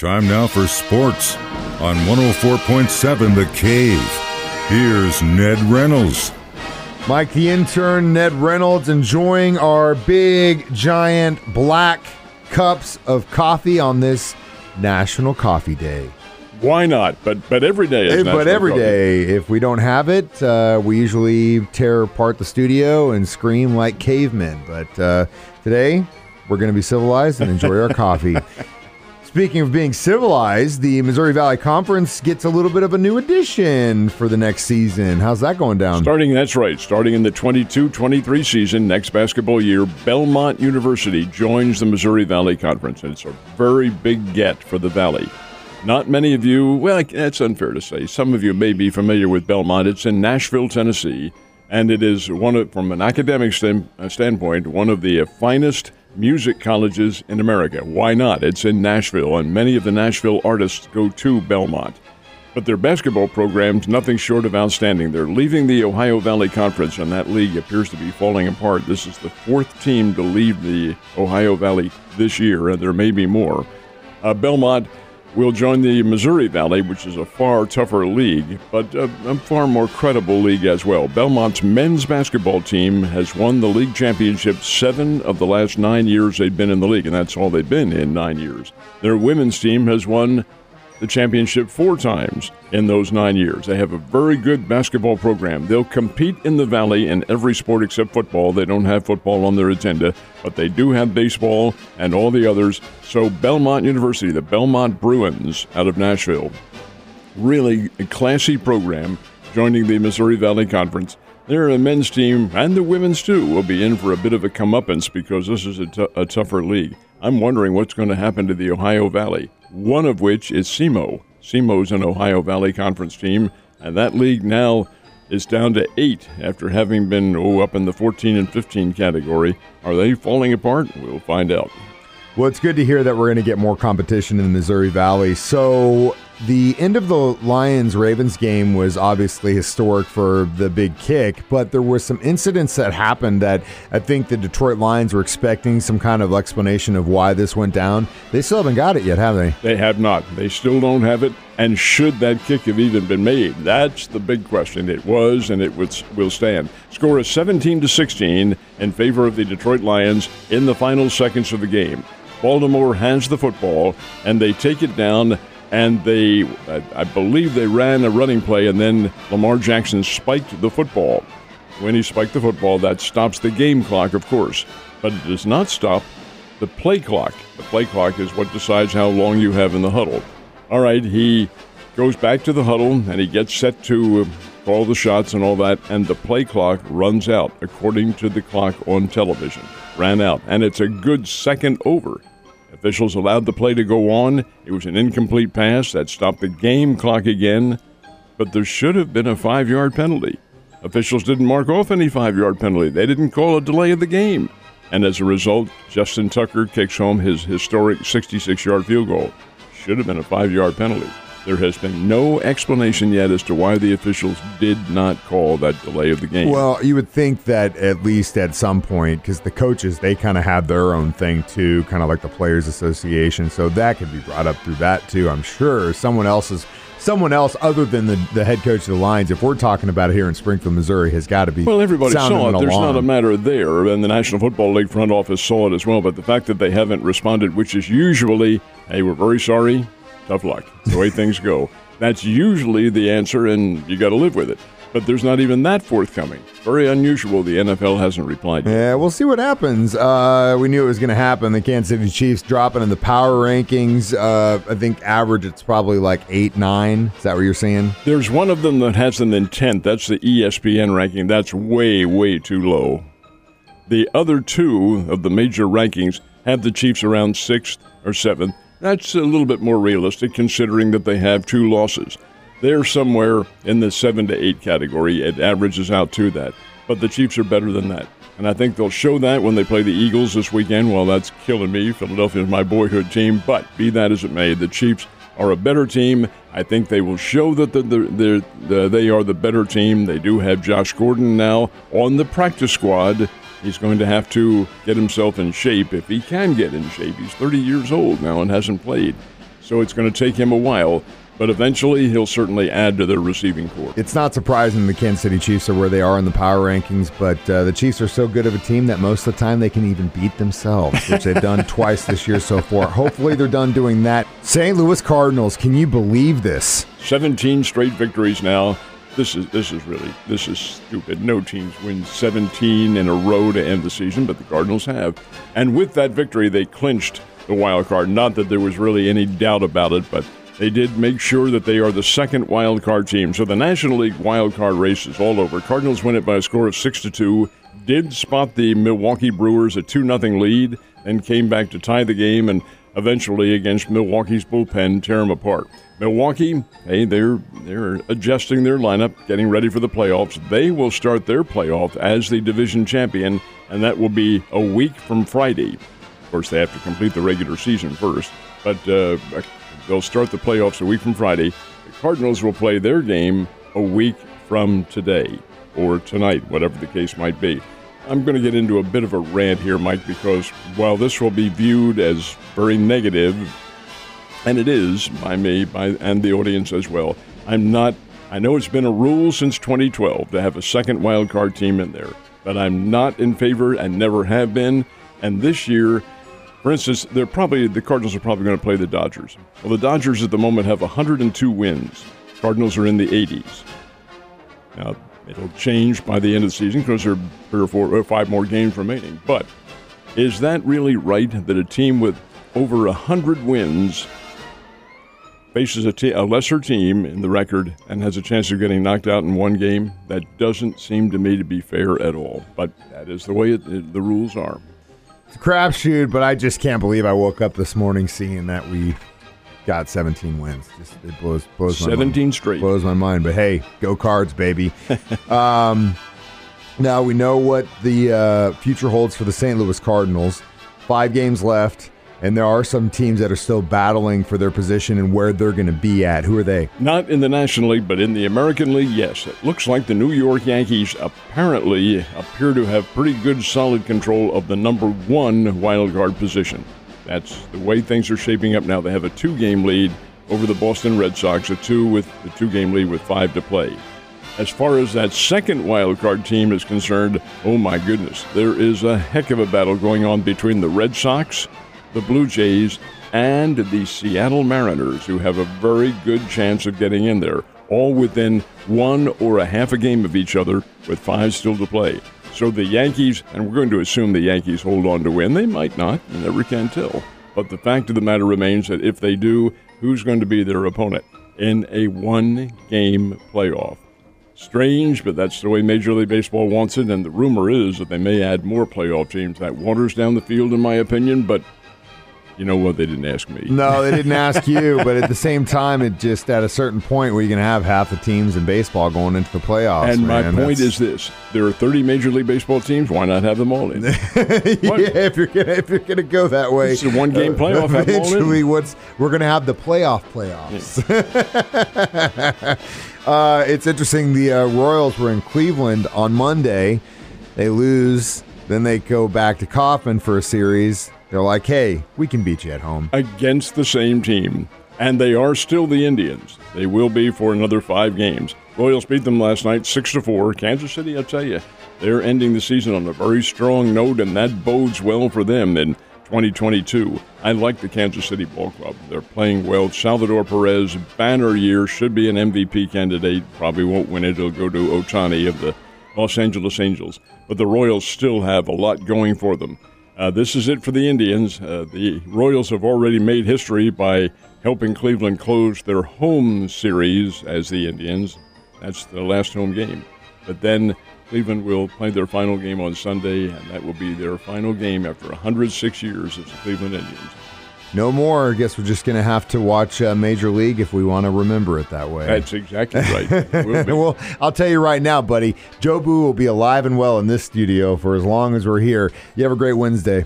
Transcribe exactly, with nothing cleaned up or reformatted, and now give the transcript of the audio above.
Time now for sports on one oh four point seven The Cave. Here's Ned Reynolds. Mike, the intern, Ned Reynolds, enjoying our big, giant, black cups of coffee on this National Coffee Day. Why not? But but every day is National But every Coffee day. If we don't have it, uh, we usually tear apart the studio and scream like cavemen. But uh, today, we're going to be civilized and enjoy our coffee. Speaking of being civilized, the Missouri Valley Conference gets a little bit of a new addition for the next season. How's that going down? Starting, that's right, starting in the twenty-two twenty-three season, next basketball year, Belmont University joins the Missouri Valley Conference, and it's a very big get for the Valley. Not many of you, well, that's unfair to say. Some of you may be familiar with Belmont. It's in Nashville, Tennessee, and it is, one of, from an academic stand, uh, standpoint, one of the finest music colleges in America. Why not? It's in Nashville, and many of the Nashville artists go to Belmont. But their basketball program's nothing short of outstanding. They're leaving the Ohio Valley Conference, and that league appears to be falling apart. This is the fourth team to leave the Ohio Valley this year, and there may be more. Uh, Belmont will join the Missouri Valley, which is a far tougher league, but a, a far more credible league as well. Belmont's men's basketball team has won the league championship seven of the last nine years they've been in the league, and that's all they've been in nine years. Their women's team has won the championship four times in those nine years. They have a very good basketball program. They'll compete in the Valley in every sport except football. They don't have football on their agenda, but they do have baseball and all the others. So Belmont University, the Belmont Bruins out of Nashville, really a classy program joining the Missouri Valley Conference. Their men's team and the women's too will be in for a bit of a comeuppance because this is a, t- a tougher league. I'm wondering what's going to happen to the Ohio Valley, one of which is SEMO. SEMO's an Ohio Valley Conference team, and that league now is down to eight after having been oh, up in the fourteen and fifteen category. Are they falling apart? We'll find out. Well, it's good to hear that we're going to get more competition in the Missouri Valley. So the end of the Lions-Ravens game was obviously historic for the big kick, but there were some incidents that happened that I think the Detroit Lions were expecting some kind of explanation of why this went down. They still haven't got it yet, have they? They have not. They still don't have it. And should that kick have even been made? That's the big question. It was, and it was, will stand. Score is seventeen to sixteen in favor of the Detroit Lions in the final seconds of the game. Baltimore has the football, and they take it down. And they, I believe they ran a running play, and then Lamar Jackson spiked the football. When he spiked the football, that stops the game clock, of course. But it does not stop the play clock. The play clock is what decides how long you have in the huddle. All right, he goes back to the huddle, and he gets set to call the shots and all that, and the play clock runs out, according to the clock on television. Ran out, and it's a good second over. Officials allowed the play to go on. It was an incomplete pass that stopped the game clock again, but there should have been a five-yard penalty. Officials didn't mark off any five-yard penalty. They didn't call a delay of the game. And as a result, Justin Tucker kicks home his historic sixty-six-yard field goal. Should have been a five-yard penalty. There has been no explanation yet as to why the officials did not call that delay of the game. Well, you would think that at least at some point, because the coaches, they kind of have their own thing too, kind of like the Players Association, so that could be brought up through that too, I'm sure. Someone else is, someone else other than the, the head coach of the Lions, if we're talking about it here in Springfield, Missouri, has got to be Well, everybody saw it. There's alarm. Not a matter there, and the National Football League front office saw it as well, but the fact that they haven't responded, which is usually, hey, we're very sorry, tough luck, the way things go. That's usually the answer, and you got to live with it. But there's not even that forthcoming. Very unusual. The N F L hasn't replied yet. Yeah, we'll see what happens. Uh, we knew it was going to happen. The Kansas City Chiefs dropping in the power rankings. Uh, I think average, it's probably like eight, nine. Is that what you're saying? There's one of them that has an intent. That's the E S P N ranking. That's way, way too low. The other two of the major rankings have the Chiefs around sixth or seventh. That's a little bit more realistic considering that they have two losses. They're somewhere in the seven to eight category. It averages out to that. But the Chiefs are better than that. And I think they'll show that when they play the Eagles this weekend. Well, that's killing me. Philadelphia is my boyhood team. But be that as it may, the Chiefs are a better team. I think they will show that the, the, the, the, they are the better team. They do have Josh Gordon now on the practice squad. He's going to have to get himself in shape if he can get in shape. He's thirty years old now and hasn't played. so it's going to take him a while. But eventually, he'll certainly add to their receiving corps. It's not surprising the Kansas City Chiefs are where they are in the power rankings, but uh, the Chiefs are so good of a team that most of the time they can even beat themselves, which they've done twice this year so far. Hopefully, they're done doing that. Saint Louis Cardinals, can you believe this? seventeen straight victories now. This is this is really, this is stupid. No teams win seventeen in a row to end the season, but the Cardinals have. And with that victory, they clinched the wild card. Not that there was really any doubt about it, but they did make sure that they are the second wild card team. So the National League wild card race is all over. Cardinals win it by a score of six to two, did spot the Milwaukee Brewers a two nothing lead, and came back to tie the game and eventually against Milwaukee's bullpen tear them apart. Milwaukee, hey, they're they're adjusting their lineup, getting ready for the playoffs. They will start their playoff as the division champion, and that will be a week from Friday. Of course, they have to complete the regular season first, but uh, a They'll start the playoffs a week from Friday. The Cardinals will play their game a week from today or tonight, whatever the case might be. I'm going to get into a bit of a rant here, Mike, because while this will be viewed as very negative, and it is by me by, and the audience as well, I'm not, I know it's been a rule since twenty twelve to have a second wild card team in there, but I'm not in favor and never have been. And this year, for instance, they're probably the Cardinals are probably going to play the Dodgers. Well, the Dodgers at the moment have one hundred two wins. Cardinals are in the eighties. Now, it'll change by the end of the season because there are three or four or five more games remaining. But is that really right that a team with over one hundred wins faces a, t- a lesser team in the record and has a chance of getting knocked out in one game? That doesn't seem to me to be fair at all. But that is the way it, it, the rules are. It's a crapshoot, but I just can't believe I woke up this morning seeing that we got seventeen wins. Just it blows blows my mind. seventeen straight blows my mind. But hey, go Cards, baby! um, now we know what the uh, future holds for the Saint Louis Cardinals. Five games left, and there are some teams that are still battling for their position and where they're going to be at. Who are they? Not in the National League, but in the American League, yes. It looks like the New York Yankees apparently appear to have pretty good, solid control of the number one wild card position. That's the way things are shaping up now. They have a two-game lead over the Boston Red Sox, a two with a two-game lead with five to play. As far as that second wild card team is concerned, oh my goodness, there is a heck of a battle going on between the Red Sox, the Blue Jays, and the Seattle Mariners, who have a very good chance of getting in there, all within one or a half a game of each other with five still to play. So the Yankees, and we're going to assume the Yankees hold on to win. They might not. You never can tell. But the fact of the matter remains that if they do, who's going to be their opponent in a one-game playoff? Strange, but that's the way Major League Baseball wants it, and the rumor is that they may add more playoff teams. That waters down the field, in my opinion, but you know what? They didn't ask me. No, they didn't ask you. But at the same time, it just at a certain point where you're going to have half the teams in baseball going into the playoffs. And man, my point that's... is this: there are thirty Major League Baseball teams. Why not have them all in? Yeah, if you're gonna, if you're going to go that way, it's a one game playoff. Uh, eventually, what's we're going to have the playoff playoffs. Yeah. uh, it's interesting. The uh, Royals were in Cleveland on Monday. They lose, then they go back to Kauffman for a series. They're like, hey, we can beat you at home. Against the same team. And they are still the Indians. They will be for another five games. Royals beat them last night six to four. Kansas City, I tell you, they're ending the season on a very strong note, and that bodes well for them in twenty twenty-two. I like the Kansas City Ball Club. They're playing well. Salvador Perez, banner year, should be an M V P candidate. Probably won't win it. It'll go to Ohtani of the Los Angeles Angels. But the Royals still have a lot going for them. Uh, this is it for the Indians. Uh, the Royals have already made history by helping Cleveland close their home series as the Indians. That's the last home game. But then Cleveland will play their final game on Sunday, and that will be their final game after one hundred six years as the Cleveland Indians. No more. I guess we're just going to have to watch uh, Major League if we want to remember it that way. That's exactly right. We'll, well, I'll tell you right now, buddy, Joe Boo will be alive and well in this studio for as long as we're here. You have a great Wednesday.